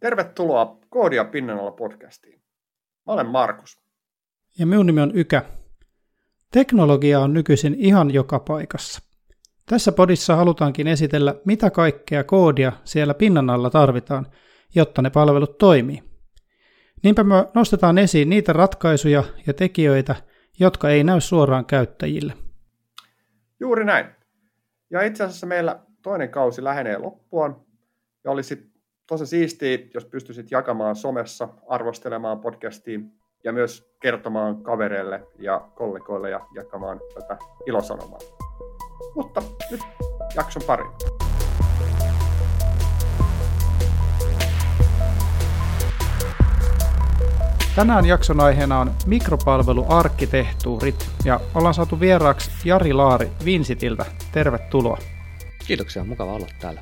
Tervetuloa Koodia pinnan alla -podcastiin. Mä olen Markus. Ja minun nimi on Ykä. Teknologia on nykyisin ihan joka paikassa. Tässä podissa halutaankin esitellä, mitä kaikkea koodia siellä pinnan alla tarvitaan, jotta ne palvelut toimii. Niinpä me nostetaan esiin niitä ratkaisuja ja tekijöitä, jotka ei näy suoraan käyttäjille. Juuri näin. Ja itse asiassa meillä toinen kausi lähenee loppuaan ja olisi tosi siistiä, jos pystyisit jakamaan somessa, arvostelemaan podcastia ja myös kertomaan kavereille ja kollegoille ja jakamaan tätä ilosanomaa. Mutta nyt jakson pariin. Tänään jakson aiheena on mikropalveluarkkitehtuurit ja ollaan saatu vieraaksi Jari Laari Vincitiltä. Tervetuloa. Kiitoksia, mukava olla täällä.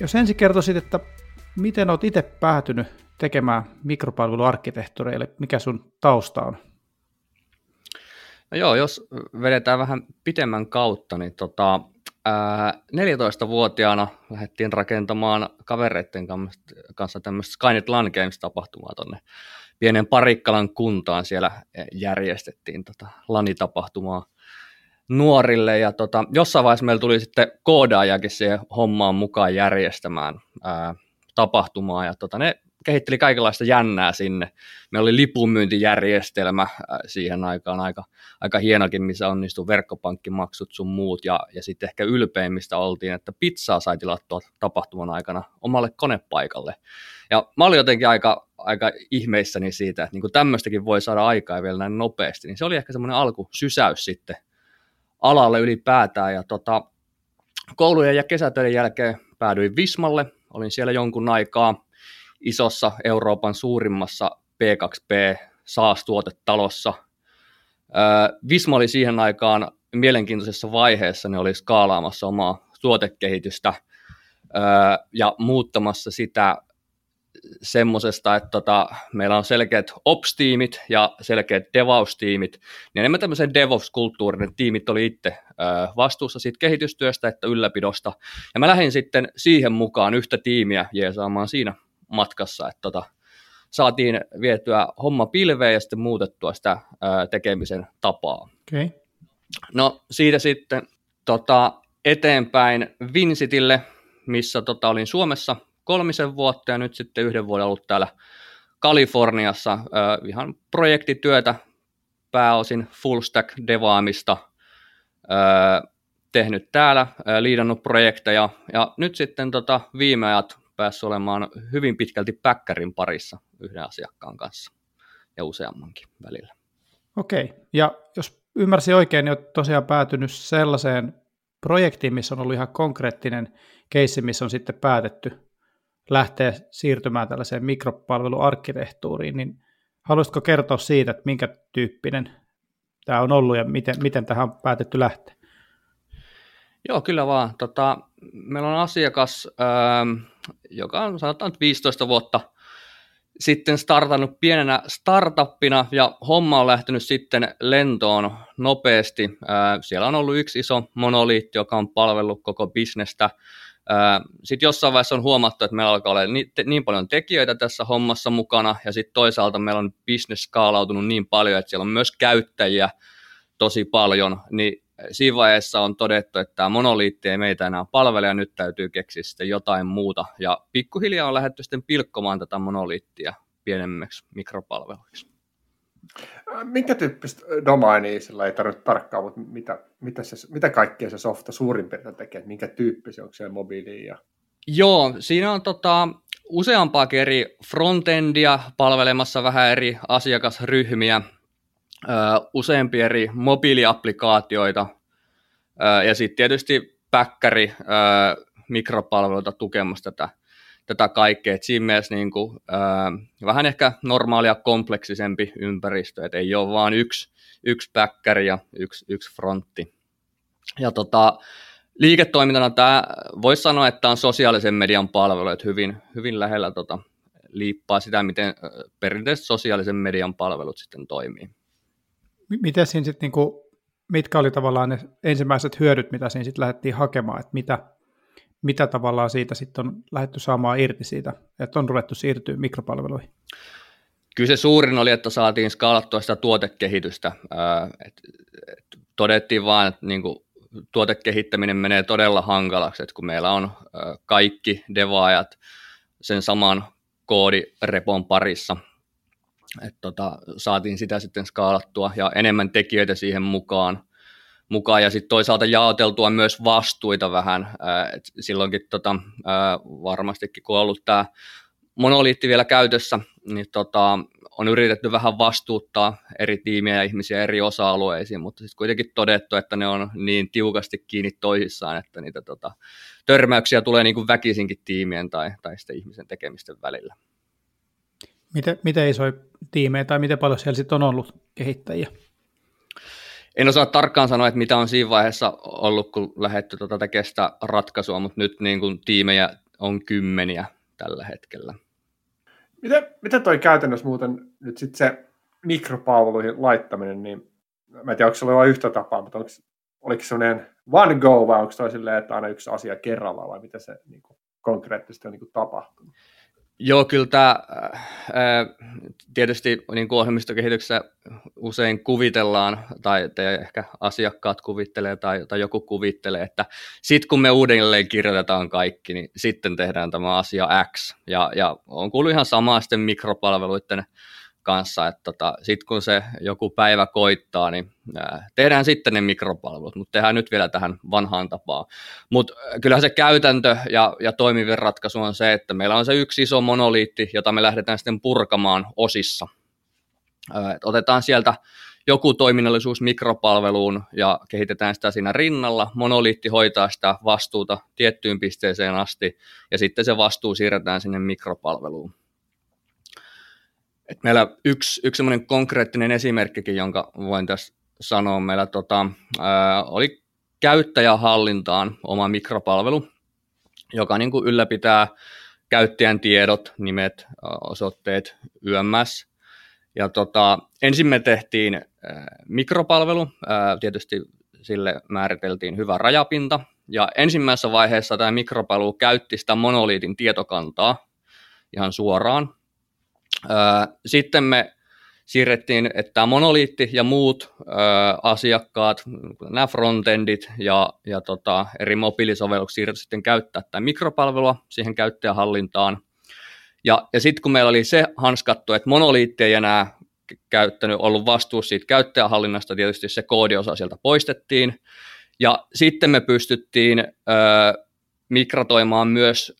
Jos ensin kertoisit, että miten olet itse päätynyt tekemään mikropalveluarkkitehtuureille, mikä sun tausta on? No joo, jos vedetään vähän pitemmän kautta, niin 14-vuotiaana lähdettiin rakentamaan kavereiden kanssa tämmöistä Skynet LAN Games-tapahtumaa tuonne pienen Parikkalan kuntaan. Siellä järjestettiin LAN-tapahtumaa nuorille, ja jossain vaiheessa meillä tuli sitten koodaajakin siihen hommaan mukaan järjestämään tapahtumaa, ja ne kehitteli kaikenlaista jännää sinne. Meillä oli lipunmyyntijärjestelmä siihen aikaan, aika hienokin, missä onnistui verkkopankkimaksut sun muut, ja sitten ehkä ylpeimmistä oltiin, että pizzaa sai tilattua tapahtuman aikana omalle konepaikalle. Ja mä olin jotenkin aika ihmeissäni siitä, että niin tämmöistäkin voi saada aikaa vielä näin nopeasti, niin se oli ehkä semmoinen alkusysäys sitten alalle ylipäätään, ja koulujen ja kesätöiden jälkeen päädyin Vismalle. Olin siellä jonkun aikaa isossa Euroopan suurimmassa P2P SaaS-tuotetalossa. Visma oli siihen aikaan mielenkiintoisessa vaiheessa, ne oli skaalaamassa omaa tuotekehitystä ja muuttamassa sitä semmoisesta, että meillä on selkeät ops-tiimit ja selkeät devaus-tiimit, niin enemmän tämmöisen DevOps-kulttuurin, että tiimit oli itse vastuussa siitä kehitystyöstä että ylläpidosta, ja mä lähdin sitten siihen mukaan yhtä tiimiä jeesaamaan siinä matkassa, että saatiin vietyä homma pilveen ja sitten muutettua sitä tekemisen tapaa. Okay. No siitä sitten eteenpäin Vincitille, missä olin Suomessa 3 vuotta ja nyt sitten 1 vuoden ollut täällä Kaliforniassa ihan projektityötä, pääosin full stack devaamista tehnyt täällä, liidannut projekteja ja nyt sitten viime ajat päässyt olemaan hyvin pitkälti päkkärin parissa yhden asiakkaan kanssa ja useammankin välillä. Okei, ja jos ymmärsin oikein, niin olet tosiaan päätynyt sellaiseen projektiin, missä on ollut ihan konkreettinen keissi, missä on sitten päätetty lähteä siirtymään tällaiseen mikropalveluarkkitehtuuriin, niin haluaisitko kertoa siitä, että minkä tyyppinen tämä on ollut ja miten tähän on päätetty lähteä? Joo, kyllä vaan. Meillä on asiakas, joka on sanotaan 15 vuotta sitten startannut pienenä startuppina ja homma on lähtenyt sitten lentoon nopeasti. Siellä on ollut yksi iso monoliitti, joka on palvellut koko bisnestä. Sitten jossain vaiheessa on huomattu, että meillä alkaa olla niin paljon tekijöitä tässä hommassa mukana, ja sitten toisaalta meillä on business skaalautunut niin paljon, että siellä on myös käyttäjiä tosi paljon, niin siinä vaiheessa on todettu, että tämä monoliitti ei meitä enää palvele, ja nyt täytyy keksiä sitten jotain muuta, ja pikkuhiljaa on lähdetty sitten pilkkomaan tätä monoliittia pienemmäksi mikropalveluiksi. Minkä tyyppistä domainia sillä ei tarvitse tarkkaan, mutta mitä kaikkea se softa suurin piirtein tekee, minkä tyyppisiä, onko siellä mobiiliin? Joo, siinä on useampaakin eri frontendia palvelemassa vähän eri asiakasryhmiä, useampia eri mobiiliaplikaatioita ja sitten tietysti päkkäri mikropalveluita tukemassa tätä kaikkea, että siinä mielessä niin kuin, vähän ehkä normaalia kompleksisempi ympäristö, että ei ole vaan yksi päkkäri ja yksi frontti. Ja liiketoimintana tämä, voisi sanoa, että on sosiaalisen median palvelu, että hyvin lähellä liippaa sitä, miten perinteiset sosiaalisen median palvelut sitten toimii. Miten siinä sitten, mitkä oli tavallaan ne ensimmäiset hyödyt, mitä siinä sitten lähdettiin hakemaan, että mitä mitä tavallaan siitä sitten on lähdetty saamaan irti siitä, että on ruvettu siirtyä mikropalveluihin? Kyllä se suurin oli, että saatiin skaalattua sitä tuotekehitystä. Todettiin vaan, että niinku tuotekehittäminen menee todella hankalaksi, että kun meillä on kaikki devaajat sen saman koodirepon parissa, että saatiin sitä sitten skaalattua ja enemmän tekijöitä siihen mukaan ja sitten toisaalta jaoteltua myös vastuita vähän. Et silloinkin varmastikin kun on ollut tämä monoliitti vielä käytössä, niin on yritetty vähän vastuuttaa eri tiimiä ja ihmisiä eri osa-alueisiin, mutta sitten kuitenkin todettu, että ne on niin tiukasti kiinni toisissaan, että niitä törmäyksiä tulee niin kuin väkisinkin tiimien tai sitten ihmisen tekemisten välillä. Miten isoja tiimejä tai miten paljon siellä sitten on ollut kehittäjiä? En osaa tarkkaan sanoa, että mitä on siinä vaiheessa ollut, kun lähdetty tekemään sitä ratkaisua, mutta nyt niin kuin tiimejä on kymmeniä tällä hetkellä. Miten toi käytännössä muuten nyt sitten se mikropalveluihin laittaminen, niin mä en tiedä, onko se ollut vain yhtä tapaa, mutta oliko semmoinen one go vai onko toi silleen, että aina yksi asia kerrallaan vai mitä se niin kuin konkreettisesti on niin kuin tapahtunut? Joo, kyllä tämä tietysti niin kuin ohjelmistokehityksessä usein kuvitellaan, tai ehkä asiakkaat kuvittelee tai joku kuvittelee, että sitten kun me uudelleen kirjoitetaan kaikki, niin sitten tehdään tämä asia X. Ja on kuullut ihan samaa sitten mikropalveluiden kanssa, että sitten kun se joku päivä koittaa, niin tehdään sitten ne mikropalvelut, mutta tehdään nyt vielä tähän vanhaan tapaan. Mutta kyllähän se käytäntö ja toimivin ratkaisu on se, että meillä on se yksi iso monoliitti, jota me lähdetään sitten purkamaan osissa. Otetaan sieltä joku toiminnallisuus mikropalveluun ja kehitetään sitä siinä rinnalla. Monoliitti hoitaa sitä vastuuta tiettyyn pisteeseen asti ja sitten se vastuu siirretään sinne mikropalveluun. Et meillä yksi semmoinen konkreettinen esimerkkikin, jonka voin tässä sanoa, meillä oli käyttäjähallintaan oma mikropalvelu, joka niin kuin ylläpitää käyttäjän tiedot, nimet, osoitteet, yms. Ja ensin me tehtiin mikropalvelu, tietysti sille määriteltiin hyvä rajapinta, ja ensimmäisessä vaiheessa tämä mikropalvelu käytti sitä monoliitin tietokantaa ihan suoraan. Sitten me siirrettiin, että tämä monoliitti ja muut asiakkaat, nämä frontendit ja eri mobiilisovellukset siirrettiin sitten käyttää tämä mikropalvelua siihen käyttäjähallintaan. Ja sitten kun meillä oli se hanskattu, että monoliitti ei enää ollut vastuussa siitä käyttäjähallinnasta, tietysti se koodiosa sieltä poistettiin. Ja sitten me pystyttiin migratoimaan myös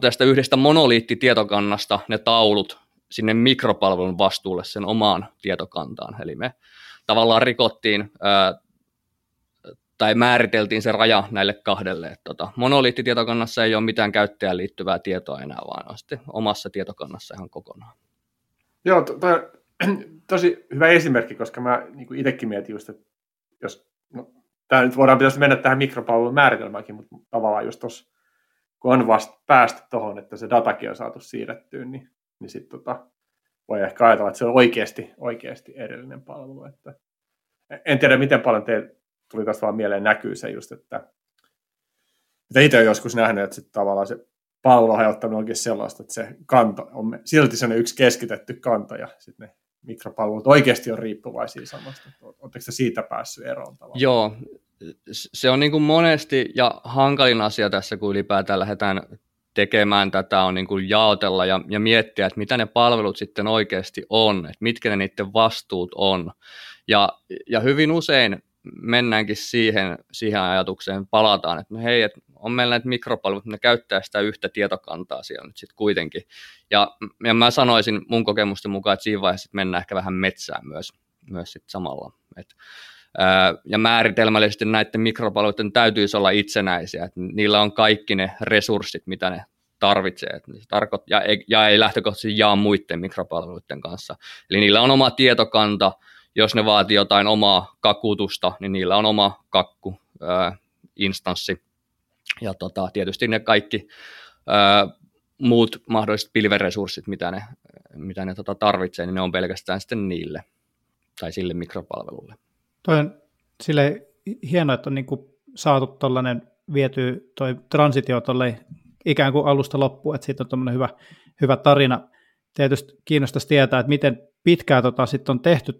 tästä yhdestä monoliittitietokannasta ne taulut sinne mikropalvelun vastuulle sen omaan tietokantaan. Eli me tavallaan rikottiin tai määriteltiin se raja näille kahdelle. Että monoliittitietokannassa ei ole mitään käyttäjään liittyvää tietoa enää, vaan on sitten omassa tietokannassa ihan kokonaan. Joo, tosi hyvä esimerkki, koska mä niin itsekin mietin just, että jos, tämä nyt voidaan pitäisi mennä tähän mikropalvelun määritelmäänkin, mutta tavallaan just tuossa kun on vasta päästy tuohon, että se datakin on saatu siirrettyä, niin sitten voi ehkä ajatella, että se on oikeasti erillinen palvelu. Että en tiedä, miten paljon teille tuli tästä vaan mieleen näkyy se just, että itse olen joskus nähnyt, että sitten tavallaan se palvelun hajottaminen onkin sellaista, että se kanta on silti sellainen yksi keskitetty kanta ja sitten ne mikropalvelut oikeasti on riippuvaisia samasta. Oletteko siitä päässyt eroon tavallaan? Joo. Se on niin kuin monesti ja hankalin asia tässä, kun ylipäätään lähdetään tekemään tätä, on niin kuin jaotella ja miettiä, että mitä ne palvelut sitten oikeasti on, että mitkä ne niiden vastuut on. Ja hyvin usein mennäänkin siihen ajatukseen, palataan, että no hei, että on meillä näitä mikropalvelut, ne käyttää sitä yhtä tietokantaa siellä nyt sitten kuitenkin. Ja mä sanoisin mun kokemusten mukaan, että siinä vaiheessa mennään ehkä vähän metsään myös sitten samalla. Ja määritelmällisesti näiden mikropalveluiden täytyisi olla itsenäisiä, että niillä on kaikki ne resurssit, mitä ne tarvitsee, ja ei lähtökohtaisesti jaa muiden mikropalveluiden kanssa. Eli niillä on oma tietokanta, jos ne vaatii jotain omaa kakutusta, niin niillä on oma kakkuinstanssi, ja tietysti ne kaikki muut mahdolliset pilveresurssit, mitä ne tarvitsee, niin ne on pelkästään sitten niille tai sille mikropalvelulle. Toi on silleen hienoa, että on niin kuin saatu tällainen vietyä toi transitio tuolle ikään kuin alusta loppuun, että siitä on tuommoinen hyvä tarina. Tietysti kiinnostaisi tietää, että miten pitkään sitten on tehty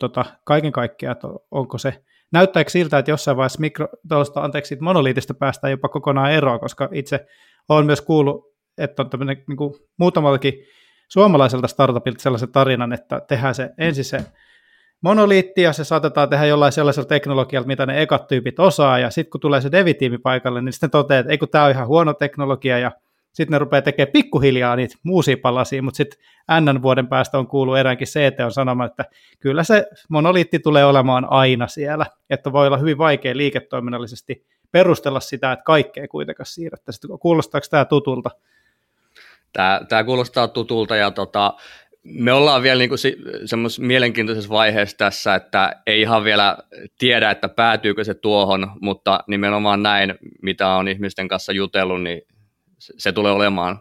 kaiken kaikkiaan, että onko se, näyttääkö siltä, että jossain vaiheessa monoliitista päästään jopa kokonaan eroon, koska itse olen myös kuullut, että on tämmöinen niin kuin muutamaltakin suomalaiselta startupilta sellaisen tarinan, että tehdään se ensin se monoliitti ja se saatetaan tehdä jollain sellaisella teknologialla, mitä ne ekat tyypit osaa, ja sitten kun tulee se devitiimi paikalle, niin sitten toteaa, että ei kun tämä on ihan huono teknologia, ja sitten ne rupeaa tekemään pikkuhiljaa niitä muusia palasia, mutta sitten vuoden päästä on kuullut eräänkin CT on sanomaan, että kyllä se monoliitti tulee olemaan aina siellä, että voi olla hyvin vaikea liiketoiminnallisesti perustella sitä, että kaikkea kuitenkaan siirrettäisiin. Kuulostaako tämä tutulta? Tämä kuulostaa tutulta, ja me ollaan vielä niin kuin semmoisessa mielenkiintoisessa vaiheessa tässä, että ei ihan vielä tiedä, että päätyykö se tuohon, mutta nimenomaan näin, mitä on ihmisten kanssa jutellut, niin se tulee olemaan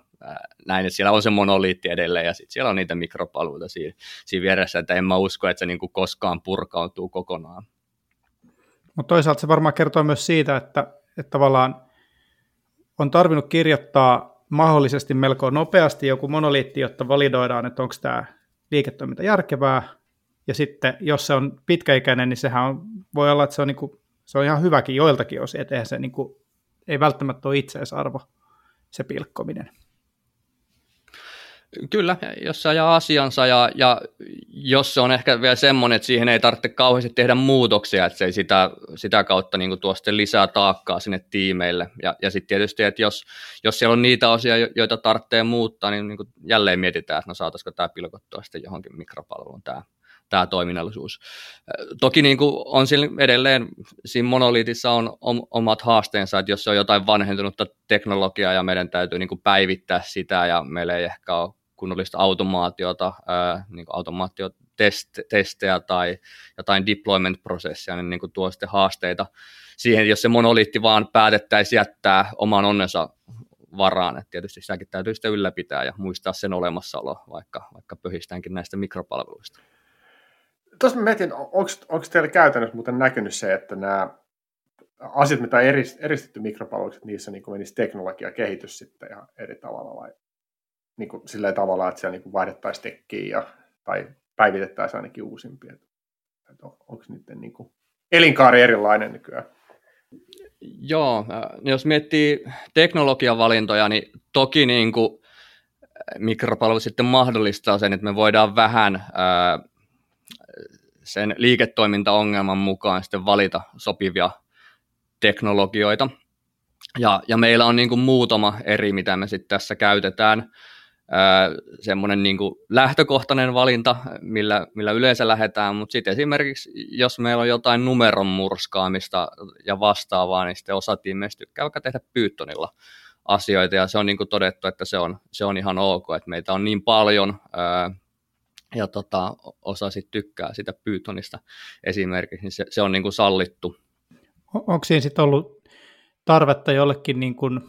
näin, että siellä on se monoliitti edelleen ja sitten siellä on niitä mikropalveluita siinä vieressä, että en mä usko, että se niin kuin koskaan purkautuu kokonaan. Mutta toisaalta se varmaan kertoo myös siitä, että tavallaan on tarvinnut kirjoittaa mahdollisesti melko nopeasti joku monoliitti, jotta validoidaan, että onko tämä liiketoiminta järkevää, ja sitten jos se on pitkäikäinen, niin sehän voi olla, että se on ihan hyväkin joiltakin osin, että eihän se ei välttämättä ole itseisarvo se pilkkominen. Kyllä, jos se ajaa asiansa ja jos se on ehkä vielä semmoinen, että siihen ei tarvitse kauheasti tehdä muutoksia, että se ei sitä kautta niin kuin tuo sitten lisää taakkaa sinne tiimeille. Ja sitten tietysti, että jos siellä on niitä osia, joita tarvitsee muuttaa, niin kuin jälleen mietitään, että no saataisiko tämä pilkottua sitten johonkin mikropalveluun tämä toiminnallisuus. Toki niin kuin on edelleen siinä monoliitissa on omat haasteensa, että jos se on jotain vanhentunutta teknologiaa ja meidän täytyy niin kuin päivittää sitä ja meillä ei ehkä ole kunnollista automaatiota, niin kuin automaatiotestejä tai jotain deployment-prosessia, niin kuin tuo sitten haasteita siihen, jos se monoliitti vaan päätettäisiin jättää oman onnensa varaan. Et tietysti sitäkin täytyy sitä ylläpitää ja muistaa sen olemassaolo, vaikka pöhistäänkin näistä mikropalveluista. Tuossa mietin, onko teillä käytännössä muuten näkynyt se, että nämä asiat, mitä on eristetty mikropalveluiksi, niissä niin menisi teknologiakehitys sitten ihan eri tavalla vai niin kuin sillä tavalla, että siellä niin vaihdettaisiin tekkiä tai päivitettäisiin ainakin uusimpia. Onko niiden niin kuin elinkaari erilainen nykyään? Joo, jos miettii teknologiavalintoja, niin toki niin kuin mikropalvelut sitten mahdollistaa sen, että me voidaan vähän sen liiketoimintaongelman mukaan sitten valita sopivia teknologioita. Ja meillä on niin kuin muutama eri, mitä me sitten tässä käytetään. Semmoinen niin kuin lähtökohtainen valinta, millä yleensä lähdetään, mutta sitten esimerkiksi, jos meillä on jotain numeron murskaamista ja vastaavaa, niin sitten osa tiimeistä tykkää vaikka tehdä Pythonilla asioita, ja se on niin kuin todettu, että se on ihan ok, että meitä on niin paljon, ja osa sitten tykkää sitä Pythonista esimerkiksi, niin se on niin kuin sallittu. Onko siinä sitten ollut tarvetta jollekin niin kuin,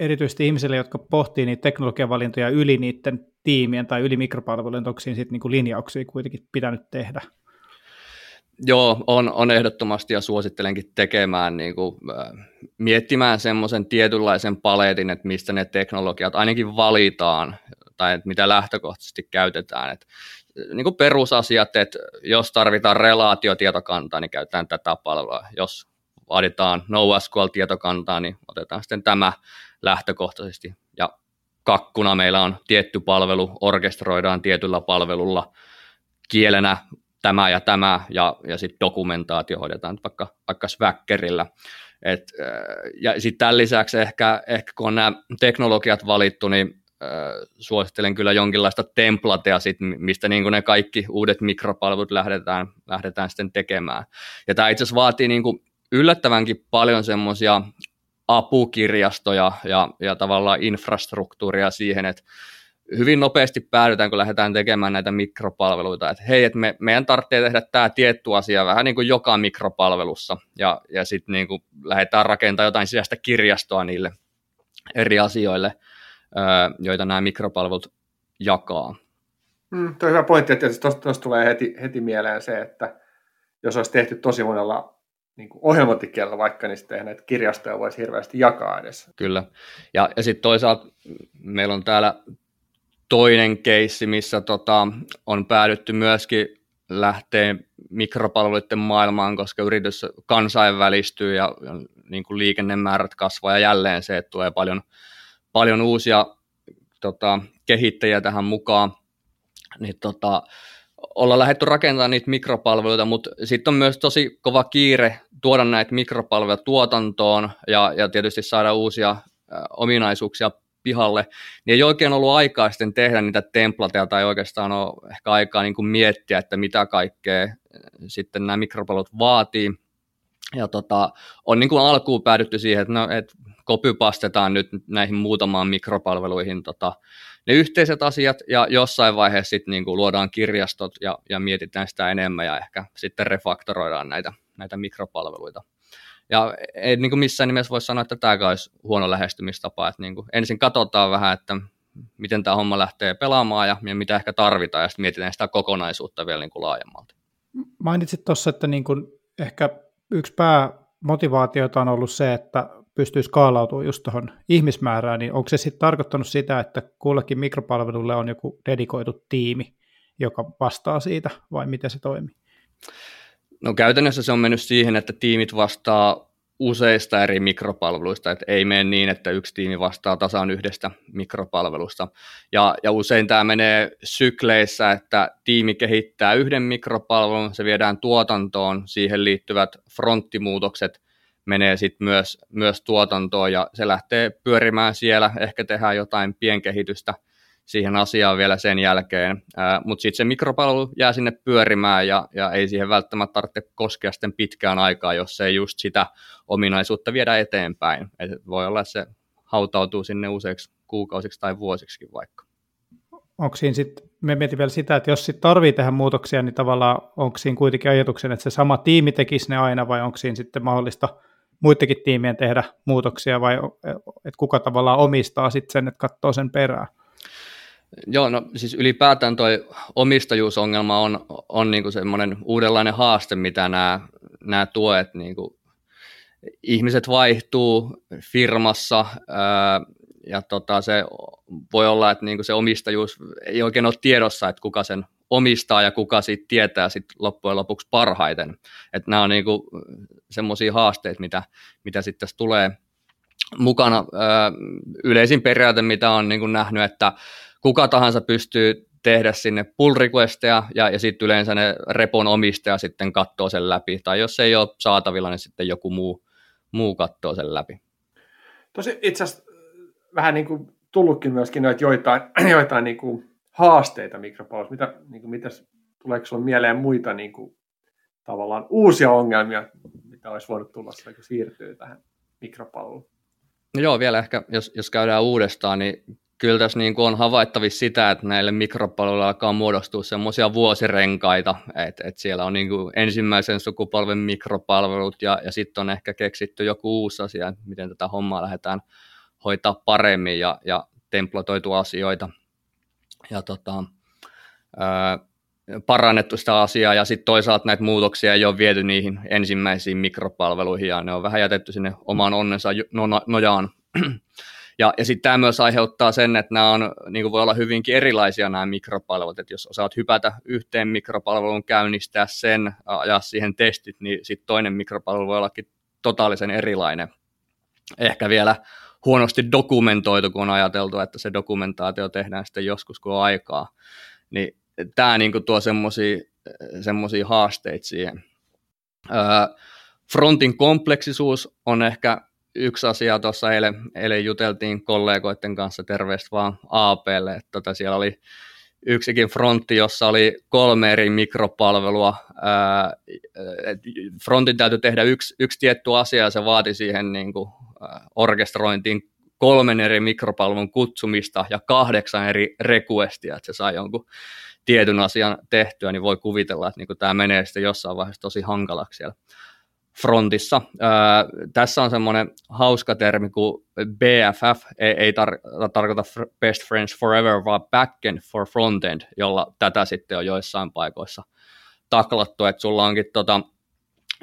erityisesti ihmisille, jotka pohtii niitä teknologiavalintoja yli niiden tiimien tai yli mikropalvelujen, onko siinä sitten niin kuin linjauksia kuitenkin pitänyt tehdä? Joo, on ehdottomasti ja suosittelenkin tekemään, niin kuin, miettimään semmoisen tietynlaisen paletin, että mistä ne teknologiat ainakin valitaan tai että mitä lähtökohtaisesti käytetään. Että niin kuin perusasiat, että jos tarvitaan relaatiotietokantaa, niin käytetään tätä palvelua. Jos vaaditaan NoSQL-tietokantaa, niin otetaan sitten tämä lähtökohtaisesti. Ja kakkuna meillä on tietty palvelu, orkestroidaan tietyllä palvelulla kielenä tämä, ja sitten dokumentaatio hoidetaan vaikka Swaggerilla. Ja sitten tämän lisäksi ehkä kun on nämä teknologiat valittu, niin suosittelen kyllä jonkinlaista templatea, mistä niin kuin ne kaikki uudet mikropalvelut lähdetään sitten tekemään. Ja tämä itse asiassa vaatii niin kuin yllättävänkin paljon semmoisia apukirjastoja ja tavallaan infrastruktuuria siihen, että hyvin nopeasti päädytään, kun lähdetään tekemään näitä mikropalveluita, että hei, että meidän tarvitsee tehdä tämä tietty asia vähän niin kuin joka mikropalvelussa, ja sitten niin kuin lähdetään rakentamaan jotain sisäistä kirjastoa niille eri asioille, joita nämä mikropalvelut jakaa. Tuo on hyvä pointti, että tuosta tulee heti mieleen se, että jos olisi tehty tosi monella niin kuin ohjelmointikielellä vaikka, niin sitten eihän näitä kirjastoja voisi hirveästi jakaa edes. Kyllä. Ja sitten toisaalta meillä on täällä toinen keissi, missä on päädytty myöskin lähteä mikropalveluiden maailmaan, koska yritys kansainvälistyy ja niin kuin liikennemäärät kasvaa ja jälleen se, että tulee paljon uusia kehittäjiä tähän mukaan. Niin, ollaan lähdetty rakentamaan niitä mikropalveluita, mutta sitten on myös tosi kova kiire tuoda näitä mikropalveluja tuotantoon ja tietysti saada uusia ominaisuuksia pihalle, niin ei oikein ollut aikaa sitten tehdä niitä templateja tai oikeastaan ole ehkä aikaa niin kuin miettiä, että mitä kaikkea sitten nämä mikropalvelut vaatii. Ja on niin kuin alkuun päädytty siihen, että, että copypastetaan nyt näihin muutamaan mikropalveluihin ne yhteiset asiat ja jossain vaiheessa sitten niin kuin luodaan kirjastot ja mietitään sitä enemmän ja ehkä sitten refaktoroidaan näitä mikropalveluita. Ja ei niin kuin missään nimessä voi sanoa, että tämäkään olisi huono lähestymistapa. Että niin kuin ensin katsotaan vähän, että miten tämä homma lähtee pelaamaan ja mitä ehkä tarvitaan, ja sitten mietitään sitä kokonaisuutta vielä niin kuin laajemmalti. Mainitsit tuossa, että niin kuin ehkä yksi päämotivaatioita on ollut se, että pystyy skaalautumaan just tuohon ihmismäärään, niin onko se sitten tarkoittanut sitä, että kullekin mikropalvelulle on joku dedikoitu tiimi, joka vastaa siitä, vai miten se toimii? No käytännössä se on mennyt siihen, että tiimit vastaa useista eri mikropalveluista, että ei mene niin, että yksi tiimi vastaa tasan yhdestä mikropalvelusta. Ja usein tämä menee sykleissä, että tiimi kehittää yhden mikropalvelun, se viedään tuotantoon, siihen liittyvät fronttimuutokset menee sitten myös tuotantoon ja se lähtee pyörimään siellä, ehkä tehdään jotain pienkehitystä siihen asiaan vielä sen jälkeen, mutta sitten se mikropalvelu jää sinne pyörimään ja ei siihen välttämättä tarvitse koskea sitten pitkään aikaa, jos ei just sitä ominaisuutta viedä eteenpäin. Et voi olla, että se hautautuu sinne useiksi kuukausiksi tai vuosiksi vaikka. Onko siinä sitten, me mietin vielä sitä, että jos sitten tarvitsee tehdä muutoksia, niin tavallaan onko siinä kuitenkin ajatuksen, että se sama tiimi tekisi ne aina vai onko siinä sitten mahdollista muidenkin tiimien tehdä muutoksia vai että kuka tavallaan omistaa sitten sen, että katsoo sen perään? Joo, no siis ylipäätään tuo omistajuusongelma on niinku semmoinen uudenlainen haaste, mitä nämä tuet, niinku, ihmiset vaihtuu firmassa ja se voi olla, että niinku se omistajuus ei oikein ole tiedossa, että kuka sen omistaa ja kuka siitä tietää sit loppujen lopuksi parhaiten. Että nämä on niinku semmoisia haasteita, mitä sitten tässä tulee mukana. Yleisin periaate, mitä on niin kuin nähnyt, että kuka tahansa pystyy tehdä sinne pull requesteja ja sitten yleensä ne repon omistaja sitten katsoo sen läpi. Tai jos ei ole saatavilla, niin sitten joku muu katsoo sen läpi. Tosi itse asiassa vähän niin kuin tullutkin myöskin noita joitain niin kuin haasteita mikropalveluissa. Mitäs, tuleeko sinulle mieleen muita niin kuin tavallaan uusia ongelmia, mitä olisi voinut tulla silloin, kun siirtyy tähän mikropalveluun? No joo, vielä ehkä, jos käydään uudestaan, niin kyllä tässä niin kuin on havaittavissa sitä, että näille mikropalveluille alkaa muodostua semmoisia vuosirenkaita, että siellä on niin kuin ensimmäisen sukupolven mikropalvelut ja sitten on ehkä keksitty joku uusi asia, että miten tätä hommaa lähdetään hoitaa paremmin ja templatoitu asioita ja parannettu sitä asiaa ja sitten toisaalta näitä muutoksia ei ole viety niihin ensimmäisiin mikropalveluihin ja ne on vähän jätetty sinne omaan onnensa nojaan. Ja sitten tämä myös aiheuttaa sen, että nämä on, niin kuin voi olla hyvinkin erilaisia nämä mikropalvelut, että jos osaat hypätä yhteen mikropalveluun, käynnistää sen, ajaa siihen testit, niin sitten toinen mikropalvelu voi ollakin totaalisen erilainen. Ehkä vielä huonosti dokumentoitu, kun on ajateltu, että se dokumentaatio tehdään sitten joskus, kun on aikaa, niin tämä niinku tuo semmoisia haasteita siihen. Frontin kompleksisuus on ehkä yksi asia. Tuossa eilen juteltiin kollegoiden kanssa, terveistä vaan APlle. Siellä oli yksikin frontti, jossa oli 3 eri mikropalvelua. Frontin täytyy tehdä yksi tietty asia ja se vaati siihen niinku orkestrointiin 3 eri mikropalvelun kutsumista ja 8 eri requestia, että se sai jonkun tietyn asian tehtyä, niin voi kuvitella, että niin tämä menee sitten jossain vaiheessa tosi hankalaksi siellä frontissa. Tässä on semmoinen hauska termi kuin BFF, ei tarkoita best friends forever, vaan backend for frontend, jolla tätä sitten on joissain paikoissa taklattu, että sulla onkin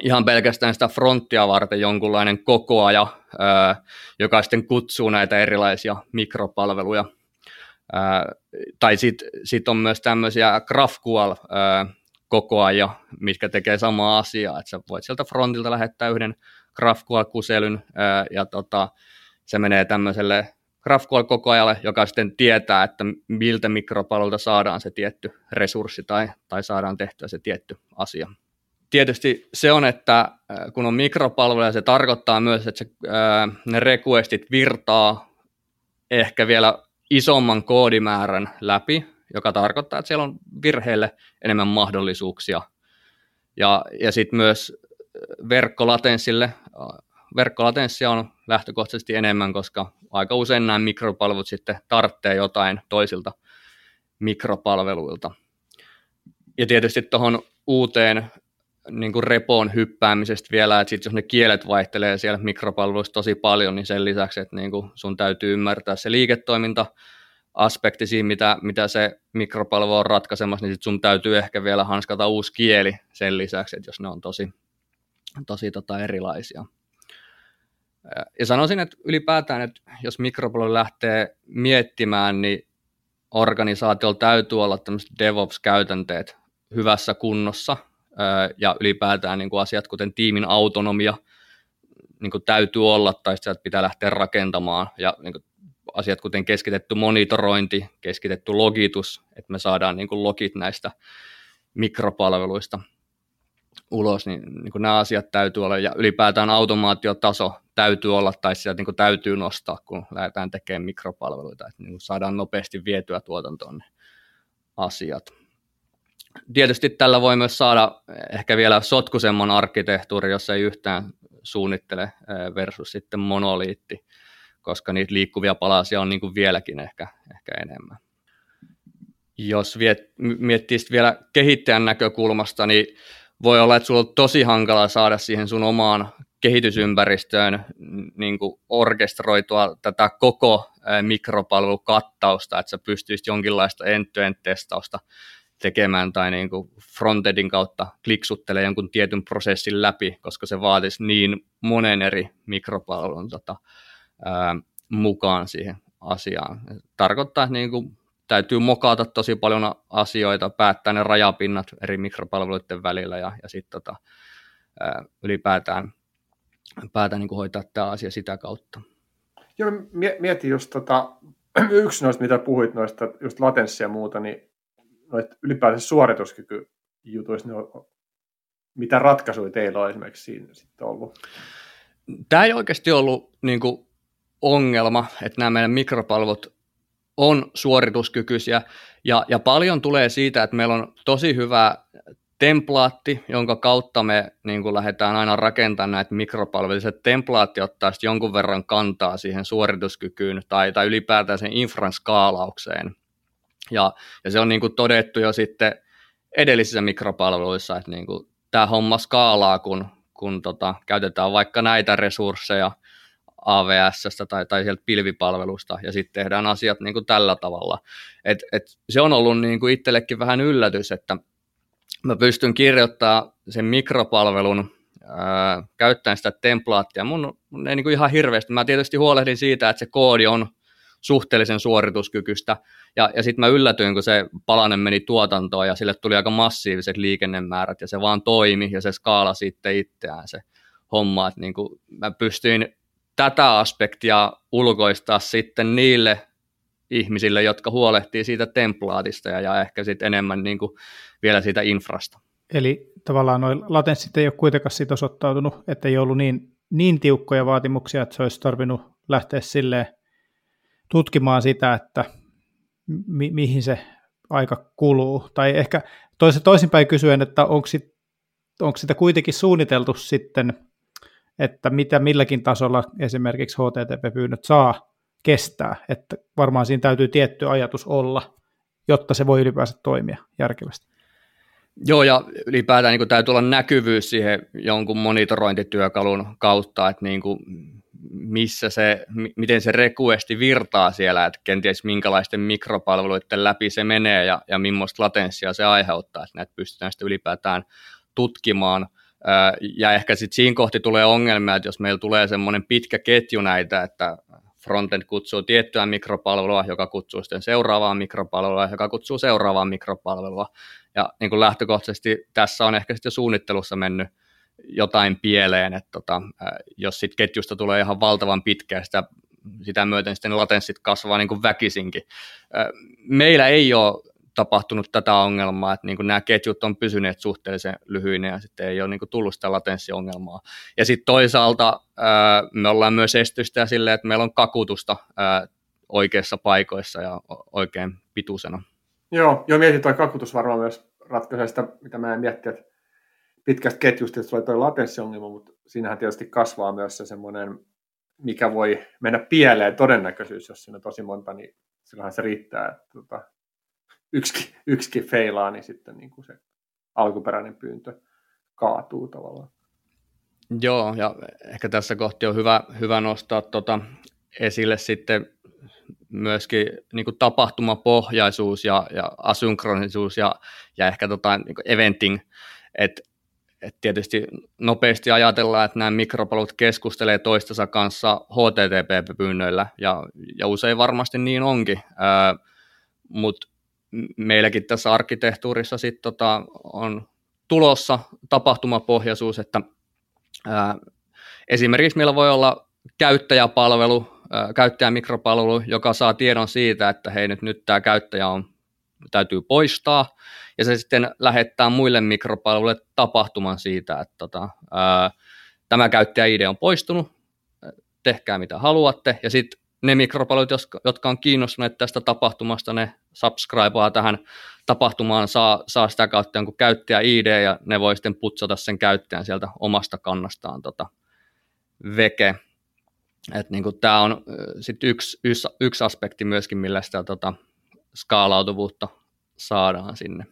ihan pelkästään sitä fronttia varten jonkunlainen kokoaja, joka sitten kutsuu näitä erilaisia mikropalveluja. Tai sit on myös tämmöisiä GraphQL-kokoajia, mitkä tekee samaa asiaa. Että sä voit sieltä frontilta lähettää yhden GraphQL-kuselyn, ja se menee tämmöiselle GraphQL-kokoajalle, joka sitten tietää, että miltä mikropalvelulta saadaan se tietty resurssi tai saadaan tehtyä se tietty asia. Tietysti se on, että kun on mikropalveluja, se tarkoittaa myös, että ne requestit virtaa ehkä vielä isomman koodimäärän läpi, joka tarkoittaa, että siellä on virheille enemmän mahdollisuuksia. Ja sitten myös verkkolatenssia on lähtökohtaisesti enemmän, koska aika usein nämä mikropalvelut sitten tarvitsee jotain toisilta mikropalveluilta. Ja tietysti tuohon uuteen niin kuin repoon hyppäämisestä vielä, että sit jos ne kielet vaihtelee siellä mikropalveluissa tosi paljon, niin sen lisäksi, että niin kuin sun täytyy ymmärtää se liiketoiminta-aspekti siinä, mitä se mikropalvelu on ratkaisemassa, niin sit sun täytyy ehkä vielä hanskata uusi kieli sen lisäksi, että jos ne on tosi erilaisia. Ja sanoisin, että ylipäätään, että jos mikropalvelu lähtee miettimään, niin organisaatiolla täytyy olla tämmöiset DevOps-käytänteet hyvässä kunnossa, ja ylipäätään niin kuin asiat, kuten tiimin autonomia niin kuin täytyy olla, tai sitä pitää lähteä rakentamaan, ja niin kuin asiat, kuten keskitetty monitorointi, keskitetty logitus, että me saadaan niin kuin logit näistä mikropalveluista ulos, niin kuin nämä asiat täytyy olla, ja ylipäätään automaatiotaso täytyy olla, tai sitä niin kuin täytyy nostaa, kun lähdetään tekemään mikropalveluita, että niin kuin saadaan nopeasti vietyä tuotantoon ne asiat. Tietysti tällä voi myös saada ehkä vielä sotkusemman arkkitehtuuri, jos ei yhtään suunnittele versus sitten monoliitti, koska niitä liikkuvia palasia on niin kuin vieläkin ehkä enemmän. Jos miettii vielä kehittäjän näkökulmasta, niin voi olla, että sulla on tosi hankalaa saada siihen sun omaan kehitysympäristöön niin kuin orkestroitua tätä koko mikropalvelukattausta, että sä pystyisit jonkinlaista end-to-end testausta tekemään tai niin kuin frontendin kautta kliksuttelee jonkun tietyn prosessin läpi, koska se vaatisi niin monen eri mikropalvelun mukaan siihen asiaan. Tarkoittaa, että niin kuin täytyy mokata tosi paljon asioita, päättää ne rajapinnat eri mikropalveluiden välillä ja sitten ylipäätään niin kuin hoitaa tämä asia sitä kautta. Joo, mietin just yksi noista, mitä puhuit noista just latenssia ja muuta, niin noit ylipäätään suorituskykyjutuissa, mitä ratkaisuja teillä on esimerkiksi siinä sitten ollut? Tämä ei oikeasti ollut niin kuin ongelma, että nämä meidän mikropalvelut on suorituskykyisiä, ja paljon tulee siitä, että meillä on tosi hyvä templaatti, jonka kautta me niin kuin lähdetään aina rakentamaan näitä mikropalveluja. Se templaatti ottaa sitten jonkun verran kantaa siihen suorituskykyyn tai ylipäätään sen infran skaalaukseen. Ja se on niin kuin todettu jo sitten edellisissä mikropalveluissa, että niin kuin tämä homma skaalaa, kun käytetään vaikka näitä resursseja AWS:stä tai sieltä pilvipalvelusta, ja sitten tehdään asiat niin kuin tällä tavalla. Et se on ollut niin kuin itsellekin vähän yllätys, että mä pystyn kirjoittamaan sen mikropalvelun käyttäen sitä templaattia. Mun ei niin kuin ihan hirveästi. Mä tietysti huolehdin siitä, että se koodi on suhteellisen suorituskykyistä, ja sitten mä yllätyin, kun se palanen meni tuotantoon, ja sille tuli aika massiiviset liikennemäärät, ja se vaan toimi, ja se skaala sitten itseään se homma, että niin kuin mä pystyin tätä aspektia ulkoistaa sitten niille ihmisille, jotka huolehtii siitä templaatista, ja ehkä sitten enemmän niin kuin vielä siitä infrasta. Eli tavallaan nuo latenssit ei ole kuitenkaan siitä osoittautunut, että ei ollut niin tiukkoja vaatimuksia, että se olisi tarvinnut lähteä silleen tutkimaan sitä, että mihin se aika kuluu. Tai ehkä toisinpäin kysyen, että onko sitä kuitenkin suunniteltu sitten, että mitä milläkin tasolla esimerkiksi HTTP-pyynnöt saa kestää. Että varmaan siinä täytyy tietty ajatus olla, jotta se voi ylipäänsä toimia järkevästi. Joo, ja ylipäätään niin kuin täytyy olla näkyvyys siihen jonkun monitorointityökalun kautta, että niin kuin missä miten se requesti virtaa siellä, että kenties minkälaisten mikropalveluiden läpi se menee ja millaista latenssia se aiheuttaa, että näitä pystytään sitten ylipäätään tutkimaan Ja ehkä sitten siinä kohti tulee ongelmia, että jos meillä tulee semmoinen pitkä ketju näitä, että frontend kutsuu tiettyä mikropalvelua, joka kutsuu sitten seuraavaa mikropalvelua, joka kutsuu seuraavaa mikropalvelua. Ja niin kuin lähtökohtaisesti tässä on ehkä sitten suunnittelussa mennyt jotain pieleen, että jos sitten ketjusta tulee ihan valtavan pitkä, sitä myöten sitten latenssit kasvaa niin kuin väkisinkin. Meillä ei ole tapahtunut tätä ongelmaa, että niin kuin nämä ketjut on pysyneet suhteellisen lyhyinä ja sitten ei ole niin kuin tullut sitä latenssiongelmaa. Ja sitten toisaalta me ollaan myös estystä silleen, että meillä on kakutusta oikeissa paikoissa ja oikein pituisena. Joo, mietin tuo kakutus varmaan myös ratkaisee sitä, mitä mä en mietti, että pitkästä ketjusta tulee tuo latenssiongelma, mutta siinähän tietysti kasvaa myös se semmoinen, mikä voi mennä pieleen todennäköisyys, jos siinä on tosi monta, niin silloinhan se riittää, että yksikin feilaa, niin sitten niin kuin se alkuperäinen pyyntö kaatuu tavallaan. Joo, ja ehkä tässä kohti on hyvä nostaa esille sitten myöskin niin kuin tapahtumapohjaisuus ja asynkronisuus ja ehkä niin kuin eventing, että tietysti nopeasti ajatellaan, että nämä mikropalut keskustelee toistensa kanssa HTTP-pyynnöillä, ja usein varmasti niin onkin, mutta meilläkin tässä arkkitehtuurissa sit on tulossa tapahtumapohjaisuus, että esimerkiksi meillä voi olla käyttäjämikropalvelu, joka saa tiedon siitä, että hei nyt tämä käyttäjä täytyy poistaa, ja se sitten lähettää muille mikropalveluille tapahtuman siitä, että tämä käyttäjä-ID on poistunut, tehkää mitä haluatte, ja sitten ne mikropalvelut, jotka on kiinnostuneet tästä tapahtumasta, ne subscribeaa tähän tapahtumaan, saa sitä kautta jonkun käyttäjä-ID, ja ne voi sitten putsata sen käyttäjän sieltä omasta kannastaan veke. Niin tämä on sitten yksi aspekti myöskin, millä sitä skaalautuvuutta saadaan sinne.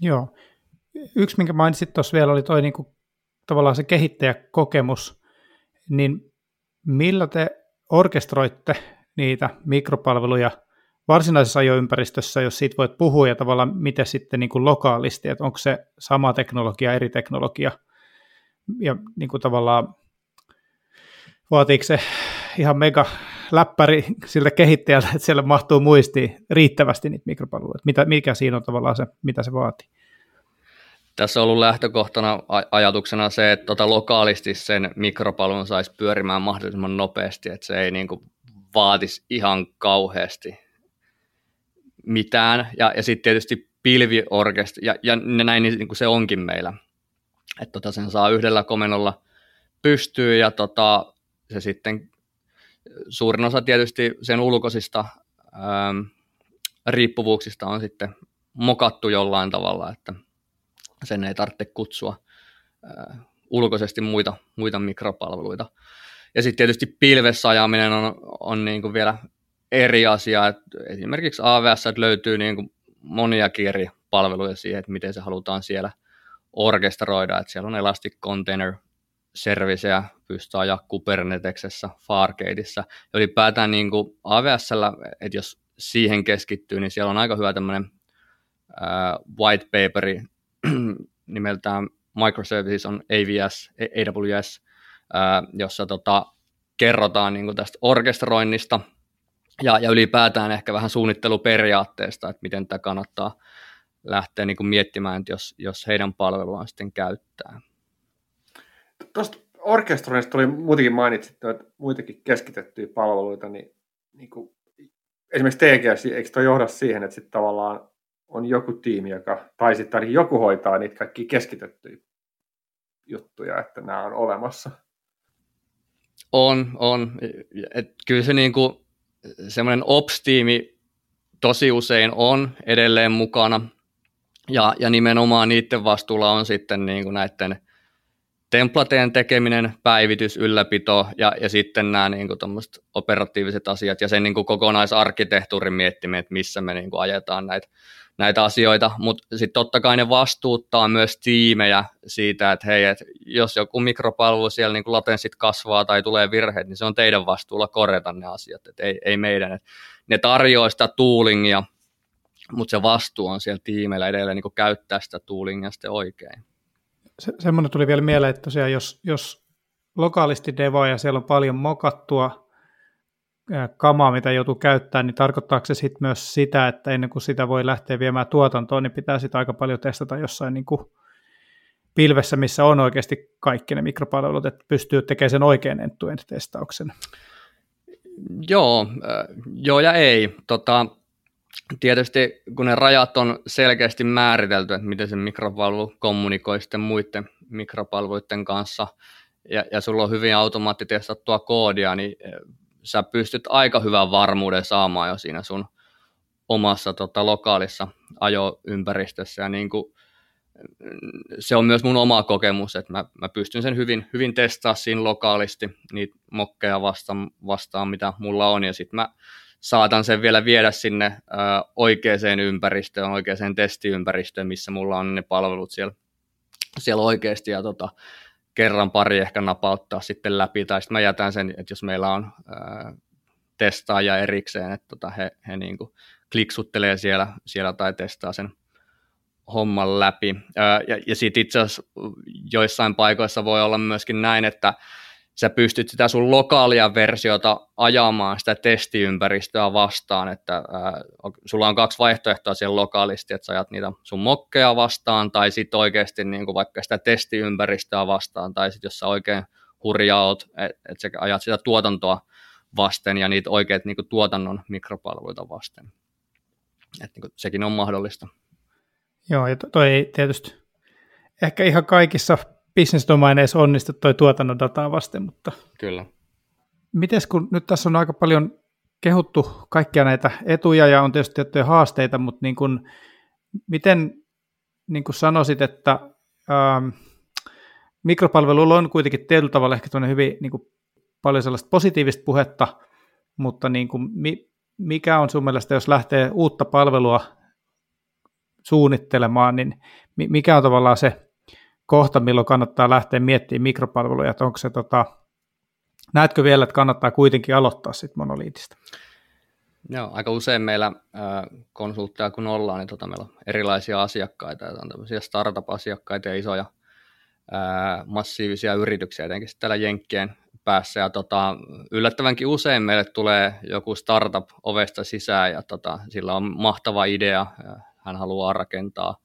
Joo. Yksi, minkä mainitsit tuossa vielä, oli toi niinku, tavallaan se kehittäjäkokemus, niin millä te orkestroitte niitä mikropalveluja varsinaisessa ajoympäristössä, jos siitä voit puhua, ja tavallaan mitä sitten niin kuin lokaalisti, että onko se sama teknologia, eri teknologia, ja niin kuin tavallaan vaatiiko se ihan mega läppäri siltä kehittäjältä, että siellä mahtuu muistiin riittävästi niitä mikropalveluita, mikä siinä on tavallaan se, mitä se vaatii? Tässä on ollut lähtökohtana ajatuksena se, että lokaalisti sen mikropalvelun saisi pyörimään mahdollisimman nopeasti, että se ei niin kuin vaatisi ihan kauheasti mitään. Ja sitten tietysti pilviorkesteri, ja näin niin kuin se onkin meillä. Että sen saa yhdellä komennolla pystyyn, ja se sitten suurin osa tietysti sen ulkoisista riippuvuuksista on sitten mokattu jollain tavalla, että sen ei tarvitse kutsua ulkoisesti muita mikropalveluita. Ja sitten tietysti pilvessä ajaminen on niin kuin vielä eri asia. Et esimerkiksi AWS löytyy niin kuin moniakin eri palveluja siihen, että miten se halutaan siellä orkesteroida. Et siellä on Elastic Container Serviceä, pystyy ajaa Kubernetesessä, Fargateissa. Ja ylipäätään niin kuin AWS:llä, että jos siihen keskittyy, niin siellä on aika hyvä tämmöinen white paperi, nimeltään Microservices on AWS, jossa kerrotaan niin kuin tästä orkestroinnista ja ylipäätään ehkä vähän suunnitteluperiaatteesta, että miten tämä kannattaa lähteä niin kuin miettimään, että jos heidän palveluaan sitten käyttää. Tuosta orkestroinnista tuli muutenkin mainitsit, että muitakin keskitettyjä palveluita, niin kuin, esimerkiksi TGS, eikö tuo johda siihen, että sitten tavallaan on joku tiimi, tai sitten ainakin joku hoitaa niitä kaikkia keskitettyjä juttuja, että nämä on olemassa. On. Et kyllä se niinku, semmoinen ops-tiimi tosi usein on edelleen mukana, ja nimenomaan niiden vastuulla on sitten niinku näiden templateen tekeminen, päivitys, ylläpito, ja sitten nämä niin kuin tommoset operatiiviset asiat ja sen niin kuin kokonaisarkkitehtuurin miettiminen, että missä me niin kuin ajetaan näitä asioita, mutta sitten totta kai ne vastuuttaa myös tiimejä siitä, että hei, et jos joku mikropalvelu siellä niin kuin latenssit kasvaa tai tulee virheet, niin se on teidän vastuulla korjata ne asiat, että ei meidän. Et ne tarjoaa sitä toolingia, mutta se vastuu on siellä tiimeillä edelleen niin kuin käyttää sitä toolingia sitten oikein. semmoinen tuli vielä mieleen, että tosiaan jos lokaalisti devaa ja siellä on paljon mokattua kamaa, mitä joutuu käyttämään, niin tarkoittaako se sitten myös sitä, että ennen kuin sitä voi lähteä viemään tuotantoon, niin pitää sitä aika paljon testata jossain niin kuin pilvessä, missä on oikeasti kaikki ne mikropalvelut, että pystyy tekemään sen oikean end-to-end-testauksen? Joo ja ei. Tietysti kun ne rajat on selkeästi määritelty, että miten se mikropalvelu kommunikoi sitten muiden mikropalveluiden kanssa, ja sulla on hyvin automaattitestattua koodia, niin sä pystyt aika hyvän varmuuden saamaan jo siinä sun omassa lokaalissa ajoympäristössä, ja niin kuin se on myös mun oma kokemus, että mä pystyn sen hyvin testaamaan siinä lokaalisti niitä mokkeja vastaan, mitä mulla on, ja sitten mä saatan sen vielä viedä sinne oikeaan ympäristöön, oikeaan testiympäristöön, missä mulla on ne palvelut siellä oikeasti, ja kerran pari ehkä napauttaa sitten läpi, tai sitten mä jätän sen, että jos meillä on testaaja erikseen, että he niin kuin kliksuttelee siellä tai testaa sen homman läpi. Ja sitten itse asiassa joissain paikoissa voi olla myöskin näin, että sä pystyt sitä sun lokaalia versiota ajamaan sitä testiympäristöä vastaan, että sulla on kaksi vaihtoehtoa siellä lokaalisti, että sä ajat niitä sun mokkeja vastaan, tai sitten oikeasti niinku vaikka sitä testiympäristöä vastaan, tai sitten jos sä oikein hurjaa oot, että sä ajat sitä tuotantoa vasten ja niitä oikeat niinku tuotannon mikropalveluita vasten. Että niinku sekin on mahdollista. Joo, ja toi ei tietysti ehkä ihan kaikissa business-domain edes onnistu toi tuotannon dataa vasten, mutta kyllä. Mites kun nyt tässä on aika paljon kehuttu kaikkia näitä etuja ja on tietysti tiettyjä haasteita, mutta niin kun, miten niin kun sanoisit, että mikropalveluilla on kuitenkin tietyllä tavalla ehkä hyvin niin kun, paljon sellaista positiivista puhetta, mutta niin kun, mikä on sun mielestä, jos lähtee uutta palvelua suunnittelemaan, niin mikä on tavallaan se kohta, milloin kannattaa lähteä miettimään mikropalveluja, että onko se, näetkö vielä, että kannattaa kuitenkin aloittaa sitten monoliitista? Joo, aika usein meillä konsultteja kun ollaan, niin meillä on erilaisia asiakkaita, on tämmöisiä startup-asiakkaita ja isoja massiivisia yrityksiä, etenkin sitten täällä Jenkkien päässä, ja yllättävänkin usein meille tulee joku startup ovesta sisään, ja sillä on mahtava idea, hän haluaa rakentaa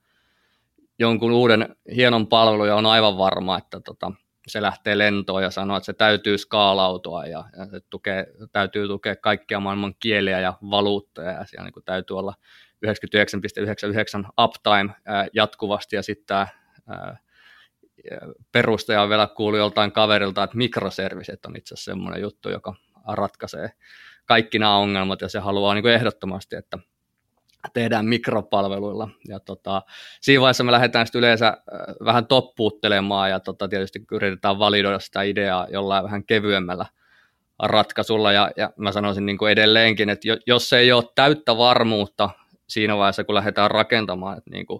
jonkun uuden hienon palvelun, ja on aivan varma, että se lähtee lentoon ja sanoo, että se täytyy skaalautua ja se täytyy tukea kaikkia maailman kieliä ja valuuttoja ja siellä niin täytyy olla 99,99 uptime jatkuvasti, ja sitten tämä perustaja on vielä kuullut joltain kaverilta, että mikroserviset on itse asiassa semmoinen juttu, joka ratkaisee kaikki nämä ongelmat, ja se haluaa niin ehdottomasti, että tehdään mikropalveluilla, ja siinä vaiheessa me lähdetään sitten yleensä vähän toppuuttelemaan, ja tietysti yritetään validoida sitä ideaa jollain vähän kevyemmällä ratkaisulla, ja mä sanoisin niin kuin edelleenkin, että jos ei ole täyttä varmuutta siinä vaiheessa, kun lähdetään rakentamaan, että niin kuin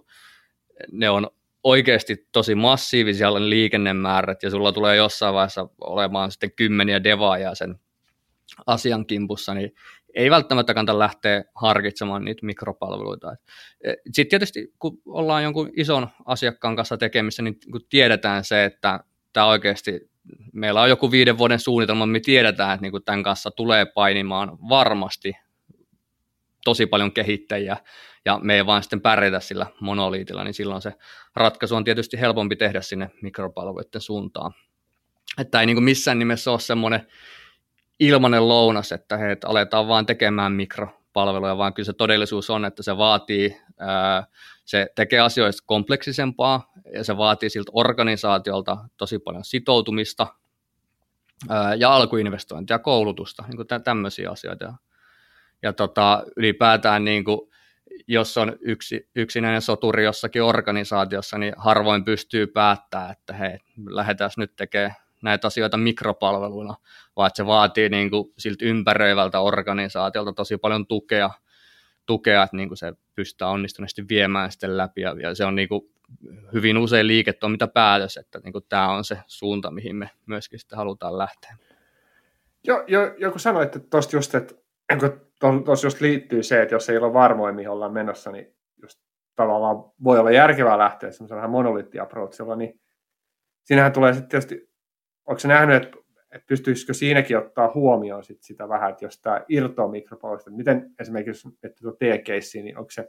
ne on oikeasti tosi massiivisia liikennemäärät, ja sulla tulee jossain vaiheessa olemaan sitten kymmeniä devaajia sen asian kimpussa, niin ei välttämättä kannata lähteä harkitsemaan niitä mikropalveluita. Sitten tietysti, kun ollaan jonkun ison asiakkaan kanssa tekemissä, niin kun tiedetään se, että tämä oikeasti, meillä on joku 5 vuoden suunnitelma, me tiedetään, että niin tämän kanssa tulee painimaan varmasti tosi paljon kehittäjiä, ja me ei vaan sitten pärjätä sillä monoliitilla, niin silloin se ratkaisu on tietysti helpompi tehdä sinne mikropalveluiden suuntaan. Että ei niin missään nimessä ole semmoinen ilmanen lounas, että aletaan vaan tekemään mikropalveluja, vaan kyllä se todellisuus on, että se vaatii, se tekee asioista kompleksisempaa, ja se vaatii siltä organisaatiolta tosi paljon sitoutumista ja alkuinvestointia, koulutusta, niin kuin tämmöisiä asioita. Ja ylipäätään, niin kuin, jos on yksinäinen soturi jossakin organisaatiossa, niin harvoin pystyy päättämään, että lähdetään nyt tekemään näitä asioita mikropalveluina, vaan se vaatii niin kuin siltä ympäröivältä organisaatiolta tosi paljon tukea, että niin kuin se pystyy onnistuneesti viemään sitten läpi, ja se on niin kuin hyvin usein liiketoimintapäätös, että niin kuin tämä on se suunta, mihin me myöskin sitten halutaan lähteä. Joku sanoi, että tuosta just, liittyy se, että jos ei ole varmoja, mihin ollaan menossa, niin just tavallaan voi olla järkevää lähteä semmoisella monoliitti-approachilla, niin siinähän tulee sitten tietysti, oletko sä nähnyt, että pystyisikö siinäkin ottaa huomioon sit sitä vähän, että jos tämä irtoaa mikropalveluista, miten esimerkiksi, että tuo T-keissiin, niin onko se,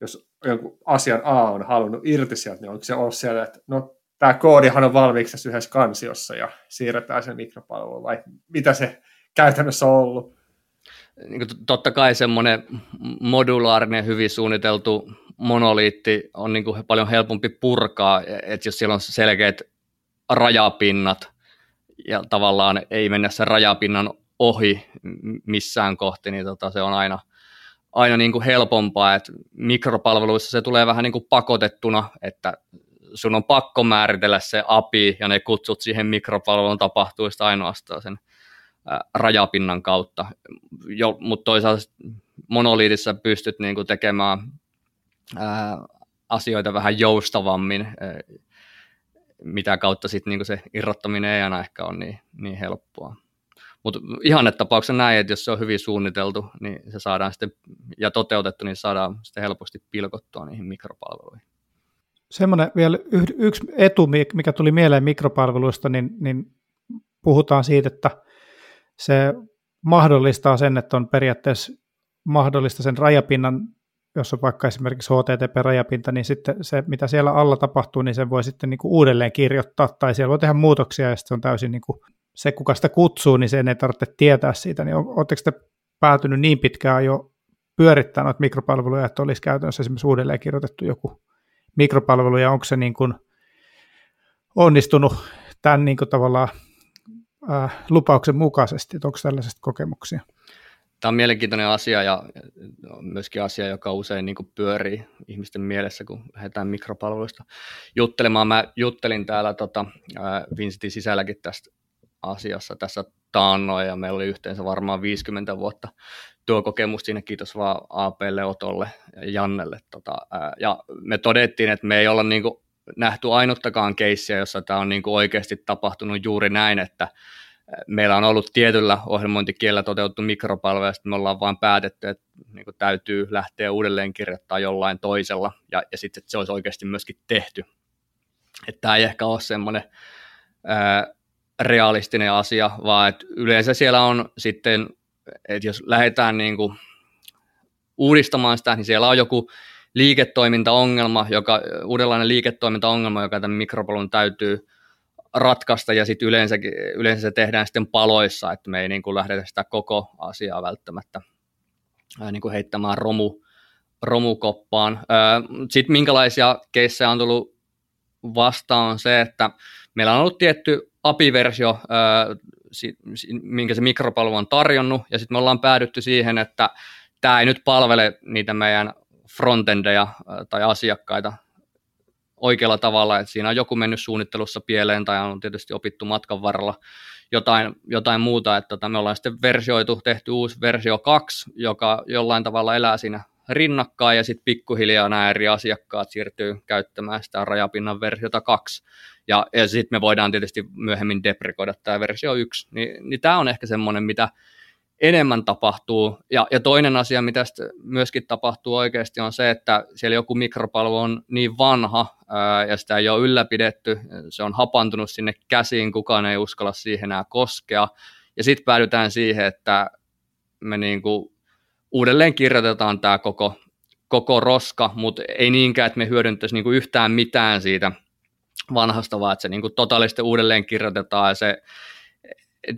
jos joku asian A on halunnut irti sieltä, niin onko se ollut siellä, että no tämä koodihan on valmiiksi tässä yhdessä kansiossa ja siirretään sen mikropalveluun, vai mitä se käytännössä on ollut? Totta kai semmoinen modulaarinen, hyvin suunniteltu monoliitti on niin kuin paljon helpompi purkaa, että jos siellä on selkeät rajapinnat ja tavallaan ei mennä sen rajapinnan ohi missään kohti, niin se on aina niin kuin helpompaa, että mikropalveluissa se tulee vähän niin kuin pakotettuna, että sun on pakko määritellä se API ja ne kutsut siihen mikropalvelun tapahtuista ainoastaan sen rajapinnan kautta, mutta toisaalta monoliitissa pystyt niinku tekemään asioita vähän joustavammin, mitä kautta sit niinku se irrottaminen ei aina ehkä ole niin helppoa. Mutta ihannetapauksessa näin, että jos se on hyvin suunniteltu niin se saadaan sitten, ja toteutettu, niin saadaan sitten helposti pilkottua niihin mikropalveluihin. Semmoinen vielä yksi etu, mikä tuli mieleen mikropalveluista, niin puhutaan siitä, että se mahdollistaa sen, että on periaatteessa mahdollista sen rajapinnan, jos on vaikka esimerkiksi HTTP-rajapinta, niin sitten se, mitä siellä alla tapahtuu, niin sen voi sitten niin kuin uudelleen kirjoittaa, tai siellä voi tehdä muutoksia, ja sitten se on täysin, niin kuin, se kuka sitä kutsuu, niin sen ei tarvitse tietää siitä. Niin oletteko te päätynyt niin pitkään jo pyörittämään noita mikropalveluja, että olisi käytännössä esimerkiksi uudelleen kirjoitettu joku mikropalvelu, ja onko se niin kuin onnistunut tämän niin kuin tavallaan lupauksen mukaisesti, onko tällaisista kokemuksia? Tämä on mielenkiintoinen asia ja myöskin asia, joka usein niin kuin pyörii ihmisten mielessä, kun lähdetään mikropalveluista juttelemaan. Mä juttelin täällä Vincitin sisälläkin tästä asiassa tässä taannoin ja meillä oli yhteensä varmaan 50 vuotta tuo kokemus siinä, kiitos vaan AP:lle, Otolle ja Jannelle. Ja me todettiin, että me ei olla niin kuin nähty ainuttakaan keissiä, jossa tämä on niin kuin oikeasti tapahtunut juuri näin, että meillä on ollut tietyllä ohjelmointikielellä toteutettu mikropalvelu, ja sitten me ollaan vain päätetty, että niin kuin täytyy lähteä uudelleen kirjoittaa jollain toisella, ja sitten se olisi oikeasti myöskin tehty. Että tämä ei ehkä ole semmoinen realistinen asia, vaan että yleensä siellä on sitten, että jos lähdetään niin kuin uudistamaan sitä, niin siellä on joku liiketoimintaongelma, uudenlainen liiketoimintaongelma, joka tämän mikropalvelun täytyy ratkaista, ja sitten yleensä se tehdään sitten paloissa, että me ei niin kuin lähdetä sitä koko asiaa välttämättä niin kuin heittämään romukoppaan. Sitten minkälaisia keissejä on tullut vastaan on se, että meillä on ollut tietty API-versio, minkä se mikropalvelu on tarjonnut, ja sitten me ollaan päädytty siihen, että tämä ei nyt palvele niitä meidän frontendeja tai asiakkaita oikealla tavalla, että siinä on joku mennyt suunnittelussa pieleen tai on tietysti opittu matkan varrella jotain muuta, että me ollaan sitten tehty uusi versio 2, joka jollain tavalla elää siinä rinnakkain ja sitten pikkuhiljaa nämä eri asiakkaat siirtyy käyttämään sitä rajapinnan versiota 2 ja sitten me voidaan tietysti myöhemmin deprekoida tämä versio 1, niin tämä on ehkä semmoinen, mitä enemmän tapahtuu, ja toinen asia, mitä myöskin tapahtuu oikeasti, on se, että siellä joku mikropalvelu on niin vanha, ja sitä ei ole ylläpidetty, se on hapantunut sinne käsiin, kukaan ei uskalla siihen enää koskea, ja sitten päädytään siihen, että me niinku uudelleen kirjoitetaan tämä koko roska, mutta ei niinkään, että me hyödyntäisiin niinku yhtään mitään siitä vanhasta, vaan että se niinku totaalisesti uudelleen kirjoitetaan, ja se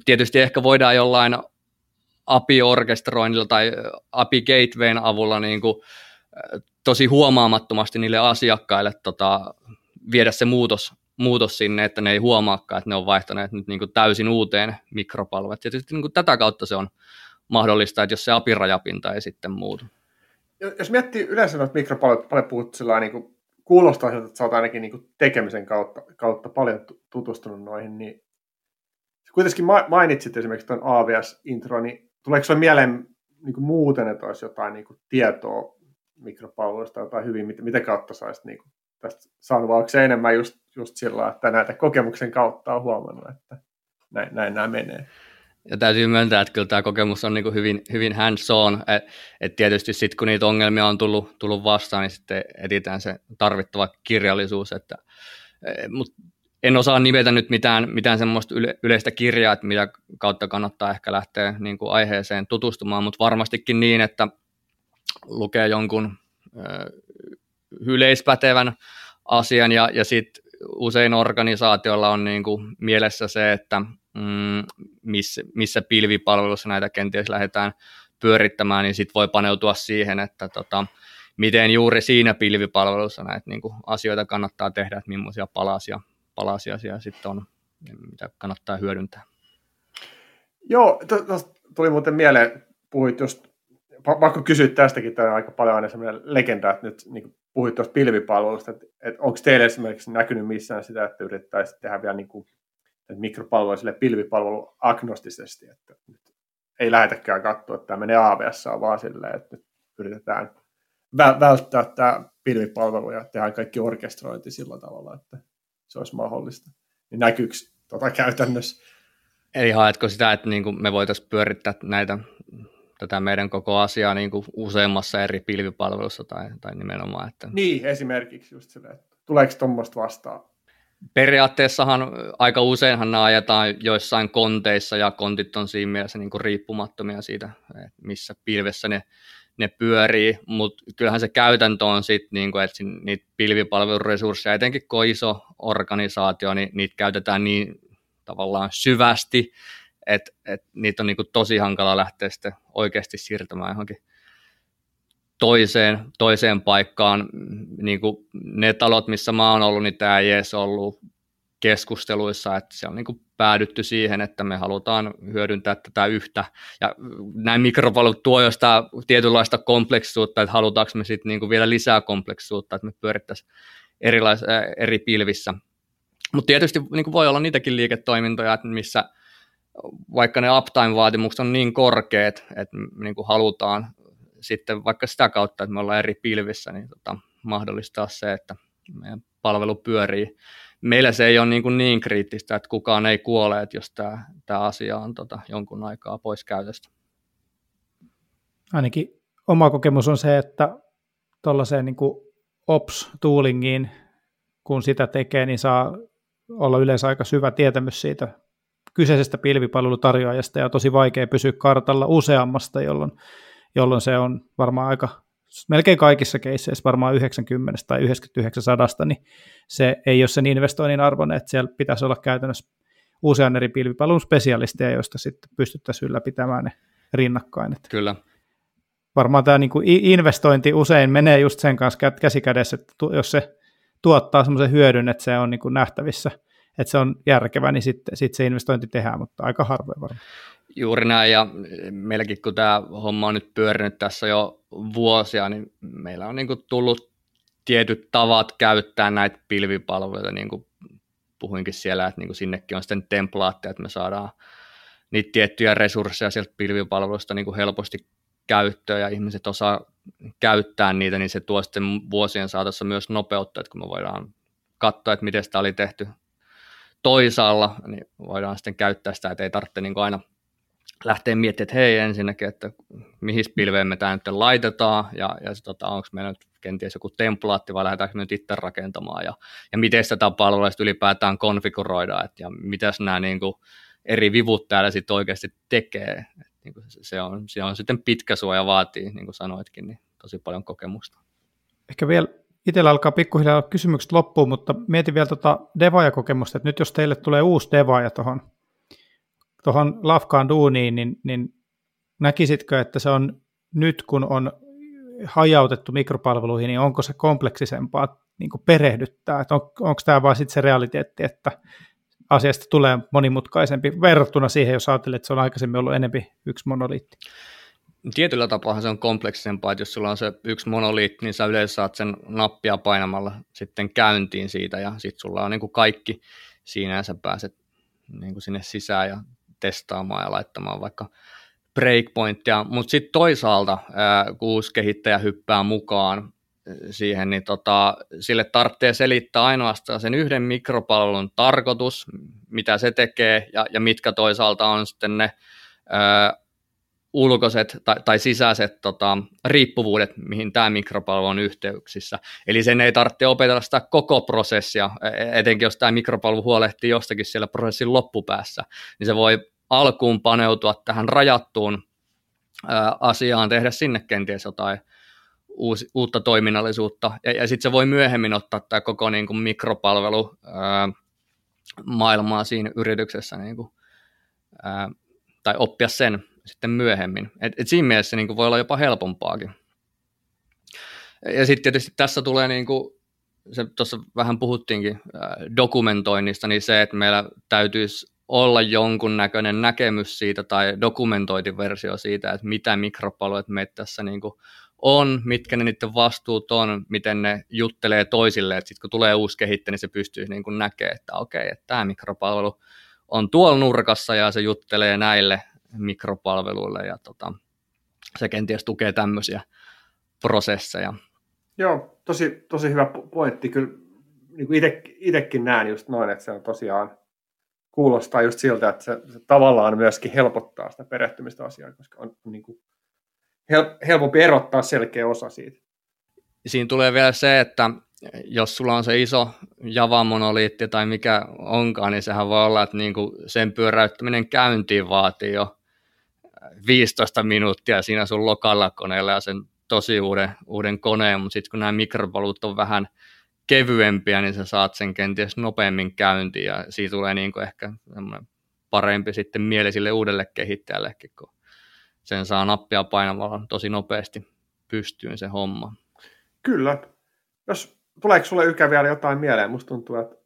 tietysti ehkä voidaan jollain API-orkestroinnilla tai API-gatewayn avulla niin kuin tosi huomaamattomasti niille asiakkaille viedä se muutos sinne, että ne ei huomaakaan, että ne on vaihtaneet nyt niin kuin täysin uuteen mikropalveluun. Tietysti niin kuin tätä kautta se on mahdollista, että jos se API-rajapinta ei sitten muutu. Jos miettii yleensä noita mikropalveluita, paljon puhuttu sillä niin kuin kuulostaa siltä, että sä oot ainakin niin kuin tekemisen kautta paljon tutustunut noihin, niin kuitenkin mainitsit esimerkiksi tuon AWS-intro, niin tuleeko sinulle mieleen niin kuin muuten, että olisi jotain niin kuin tietoa mikropalveluista, jotain hyvin, mitä kautta saisit niin kuin tästä saanut, vai onko se enemmän just sillä, että näitä kokemuksen kautta on huomannut, että näin nämä menee? Ja täytyy myöntää, että kyllä tämä kokemus on niin kuin hyvin, hyvin hands on, että tietysti sitten kun niitä ongelmia on tullut vastaan, niin sitten etsitään se tarvittava kirjallisuus, mutta en osaa nimetä nyt mitään semmoista yleistä kirjaa, että mitä kautta kannattaa ehkä lähteä niin kuin aiheeseen tutustumaan, mutta varmastikin niin, että lukee jonkun yleispätevän asian ja sitten usein organisaatiolla on niin kuin mielessä se, että missä pilvipalvelussa näitä kenties lähdetään pyörittämään, niin sitten voi paneutua siihen, että miten juuri siinä pilvipalvelussa näitä niin kuin asioita kannattaa tehdä, että millaisia palasia siellä sitten on, mitä kannattaa hyödyntää. Joo, tuli muuten mieleen, puhuit just, pakko kysyä tästäkin, tämä on aika paljon aina sellainen legenda, että nyt niin puhuit tuosta pilvipalvelusta, että onko teille esimerkiksi näkynyt missään sitä, että yrittäisiin tehdä vielä niin kuin mikropalvelua sille pilvipalveluagnostisesti, että ei lähetäkään katsoa, että tämä menee AWS:aan, vaan silleen, että yritetään välttää tämä pilvipalvelu ja tehdään kaikki orkestrointi sillä tavalla, että se olisi mahdollista. Niin näkyykö käytännössä? Eli haetko sitä, että niin kuin me voitaisiin pyörittää tätä meidän koko asiaa niin kuin useammassa eri pilvipalvelussa tai nimenomaan? Että... Niin, esimerkiksi just silleen, että tuleeko tuommoista vastaan? Periaatteessahan aika useinhan nämä ajetaan joissain konteissa, ja kontit on siinä mielessä niin kuin riippumattomia siitä, missä pilvessä ne pyörii, mutta kyllähän se käytäntö on sitten, niinku, että niitä pilvipalveluresursseja, etenkin kun iso organisaatio, niin niitä käytetään niin tavallaan syvästi, että niitä on niinku tosi hankala lähteä sitten oikeasti siirtämään johonkin toiseen paikkaan. Niinku ne talot, missä mä oon ollut, niin tämä ei edes ollut keskusteluissa, että siellä on niinku päädytty siihen, että me halutaan hyödyntää tätä yhtä. Ja näin mikropalvelut tuo jostain tietynlaista kompleksisuutta, että halutaanko me sitten niinku vielä lisää kompleksisuutta, että me pyörittäisiin eri pilvissä. Mutta tietysti niinku voi olla niitäkin liiketoimintoja, että missä vaikka ne uptime-vaatimukset on niin korkeat, että niinku halutaan sitten vaikka sitä kautta, että me ollaan eri pilvissä, niin mahdollistaa se, että meidän palvelu pyörii. Meillä se ei ole niin kriittistä, että kukaan ei kuole, että jos tämä asia on jonkun aikaa pois käytöstä. Ainakin oma kokemus on se, että tuollaiseen niin kuin ops-toolingiin, kun sitä tekee, niin saa olla yleensä aika syvä tietämys siitä kyseisestä pilvipalvelutarjoajasta ja tosi vaikea pysyä kartalla useammasta, jolloin se on varmaan aika... melkein kaikissa keisseissä, varmaan 90 tai 99%, niin se ei ole sen investoinnin arvoinen, että siellä pitäisi olla käytännössä usean eri pilvipalvelun spesialisteja, joista sitten pystyttäisiin ylläpitämään ne rinnakkain. Kyllä. Varmaan tämä niin kuin investointi usein menee just sen kanssa käsikädessä, että jos se tuottaa semmoisen hyödyn, että se on niin kuin nähtävissä, että se on järkevä, niin sitten se investointi tehdään, mutta aika harvoin varmaan. Juuri näin, ja meilläkin kun tämä homma on nyt pyörinyt tässä jo vuosia, niin meillä on niinku tullut tietyt tavat käyttää näitä pilvipalveluita, niin kuin puhuinkin siellä, että niinku sinnekin on sitten templaatteja, että me saadaan niitä tiettyjä resursseja sieltä pilvipalvelusta niinku helposti käyttöön, ja ihmiset osaa käyttää niitä, niin se tuo sitten vuosien saatossa myös nopeutta, että kun me voidaan katsoa, että miten sitä oli tehty toisaalla, niin voidaan sitten käyttää sitä, että ei tarvitse niinku aina lähtee miettimään, että hei ensinnäkin, että mihin pilveen me tämä nyt laitetaan, ja onko meillä nyt kenties joku templaatti, vai lähdetäänkö me nyt itse rakentamaan, ja miten sitä palvelua ylipäätään konfiguroidaan, ja mitäs nämä niin kuin eri vivut täällä sitten oikeasti tekee. Et, niin kuin se on sitten pitkä suoja, vaatii, niin kuin sanoitkin, niin tosi paljon kokemusta. Ehkä vielä itsellä alkaa pikkuhiljaa kysymykset loppuun, mutta mietin vielä devaajakokemusta, että nyt jos teille tulee uusi devaaja tuohon lafkaan duuniin, niin näkisitkö, että se on nyt, kun on hajautettu mikropalveluihin, niin onko se kompleksisempaa niin kuin perehdyttää? Että onko tämä vaan sitten se realiteetti, että asiasta tulee monimutkaisempi verrattuna siihen, jos ajattelee, että se on aikaisemmin ollut enemmän yksi monoliitti? Tietyllä tapaa se on kompleksisempaa, että jos sulla on se yksi monoliitti, niin sä yleensä saat sen nappia painamalla sitten käyntiin siitä, ja sitten sulla on niin kuin kaikki siinä, ja sä pääset niin kuin sinne sisään ja testaamaan ja laittamaan vaikka breakpointtia, mutta sitten toisaalta kun uusi kehittäjä hyppää mukaan siihen, niin sille tarvitsee selittää ainoastaan sen yhden mikropalvelun tarkoitus, mitä se tekee, ja mitkä toisaalta on sitten ne ulkoiset tai sisäiset riippuvuudet, mihin tämä mikropalvelu on yhteyksissä. Eli sen ei tarvitse opetella sitä koko prosessia, etenkin jos tämä mikropalvelu huolehtii jostakin siellä prosessin loppupäässä, niin se voi alkuun paneutua tähän rajattuun asiaan, tehdä sinne kenties jotain uutta toiminnallisuutta, ja sitten se voi myöhemmin ottaa tämä koko niin kuin mikropalvelu maailmaa siinä yrityksessä niin kuin, tai oppia sen sitten myöhemmin. Et siinä mielessä se niin kuin voi olla jopa helpompaakin. Ja sitten tietysti tässä tulee, niin kuin se tuossa vähän puhuttiinkin dokumentoinnista, niin se, että meillä täytyisi olla jonkunnäköinen näkemys siitä tai dokumentointiversio siitä, että mitä mikropalveluita meitä tässä niin kuin on, mitkä ne niiden vastuut on, miten ne juttelee toisille, että sitten kun tulee uusi kehittäjä, niin se pystyy niin kuin näkemään, että okei, että tämä mikropalvelu on tuolla nurkassa ja se juttelee näille mikropalveluille ja se kenties tukee tämmöisiä prosesseja. Joo, tosi hyvä pointti. Kyllä niin kuin itsekin näen just noin, että se on tosiaan kuulostaa just siltä, että se tavallaan myöskin helpottaa sitä perehtymistä asiaa, koska on niin kuin helpompi erottaa selkeä osa siitä. Siinä tulee vielä se, että jos sulla on se iso Java-monoliitti tai mikä onkaan, niin sehän voi olla, että niinku sen pyöräyttäminen käyntiin vaatii jo 15 minuuttia siinä sun lokalla koneella ja sen tosi uuden koneen, mutta sitten kun nämä mikropalvelut on vähän kevyempiä, niin sä saat sen kenties nopeammin käyntiin ja siitä tulee niinku ehkä parempi sitten mieli sille uudelle kehittäjällekin, kun sen saa nappia painamalla tosi nopeasti pystyyn se homma. Kyllä. Tuleeko sulle Ykä vielä jotain mieleen? Musta tuntuu, että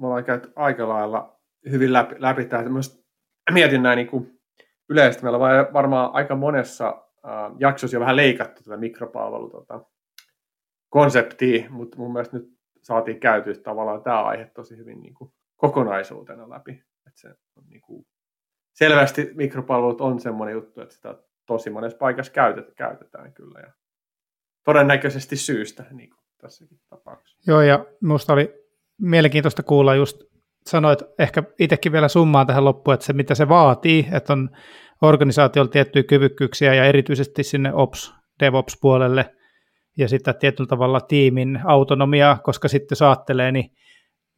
me ollaan käyty aika lailla hyvin läpi tähän. Mietin näin niin kuin yleisesti. Meillä on varmaan aika monessa jaksossa jo vähän leikattu tätä mikropalvelukonseptia, mutta mun mielestä nyt saatiin käytyä tavallaan tämä aihe tosi hyvin niin kuin kokonaisuutena läpi. Että se on niin kuin selvästi mikropalvelut on semmoinen juttu, että sitä tosi monessa paikassa käytetään kyllä ja todennäköisesti syystä niin kuin tässäkin tapauksessa. Joo, ja minusta oli mielenkiintoista kuulla just sanoit ehkä itsekin vielä summaan tähän loppuun, että se mitä se vaatii, että on organisaatiolla tiettyjä kyvykkyyksiä ja erityisesti sinne Ops, DevOps-puolelle ja sitä tietyllä tavalla tiimin autonomiaa, koska sitten saattelee, niin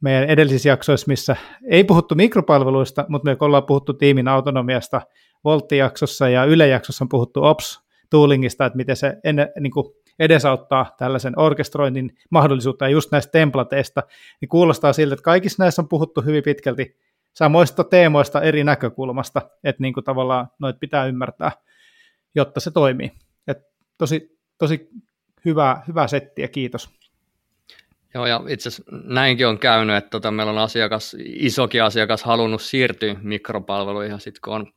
meidän edellisissä jaksoissa, missä ei puhuttu mikropalveluista, mutta me ollaan puhuttu tiimin autonomiasta Voltti-jaksossa ja Yle-jaksossa on puhuttu Ops-toolingista, että miten se niin kuin edesauttaa tällaisen orkestroinnin mahdollisuutta ja just näistä templateista, niin kuulostaa siltä, että kaikissa näissä on puhuttu hyvin pitkälti samoista teemoista eri näkökulmasta, että niin kuin tavallaan noita pitää ymmärtää, jotta se toimii. Et tosi hyvää settiä, kiitos. Joo, ja itse asiassa näinkin on käynyt, että meillä on isokin asiakas halunnut siirtyä mikropalveluihin, ja sitten kun on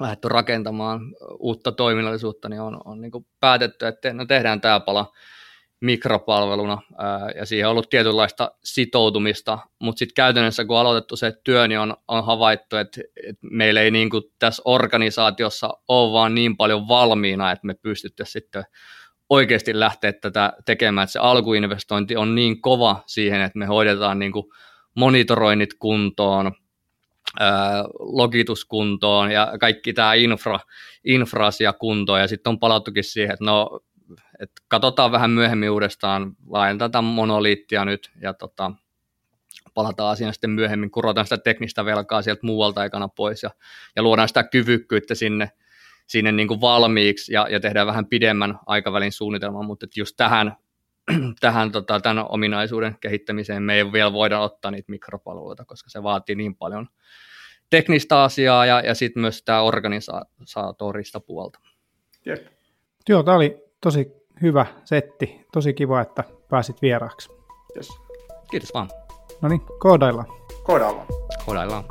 lähdetty rakentamaan uutta toiminnallisuutta, niin on niin kuin päätetty, että no tehdään tämä pala mikropalveluna, ja siihen on ollut tietynlaista sitoutumista, mutta sitten käytännössä kun on aloitettu se työ, niin on havaittu, että meillä ei niin kuin tässä organisaatiossa ole vaan niin paljon valmiina, että me pystyttäisiin sitten oikeasti lähteä tätä tekemään, että se alkuinvestointi on niin kova siihen, että me hoidetaan niin kuin monitoroinnit kuntoon, logitus kuntoon ja kaikki tämä infra-asia kuntoon, ja sitten on palattukin siihen, että no, että katsotaan vähän myöhemmin uudestaan, laajentaa tämän monoliittia nyt ja palataan asiaan sitten myöhemmin, kurotaan sitä teknistä velkaa sieltä muualta aikana pois ja luodaan sitä kyvykkyyttä sinne niin kuin valmiiksi ja tehdään vähän pidemmän aikavälin suunnitelman, mutta just tähän tämän ominaisuuden kehittämiseen me ei vielä voida ottaa niitä mikropalveluita, koska se vaatii niin paljon teknistä asiaa ja sitten myös tämä organisatorista puolta. Jep. Joo, tämä oli tosi hyvä setti. Tosi kiva, että pääsit vieraaksi. Yes. Kiitos vaan. No niin, koodaillaan.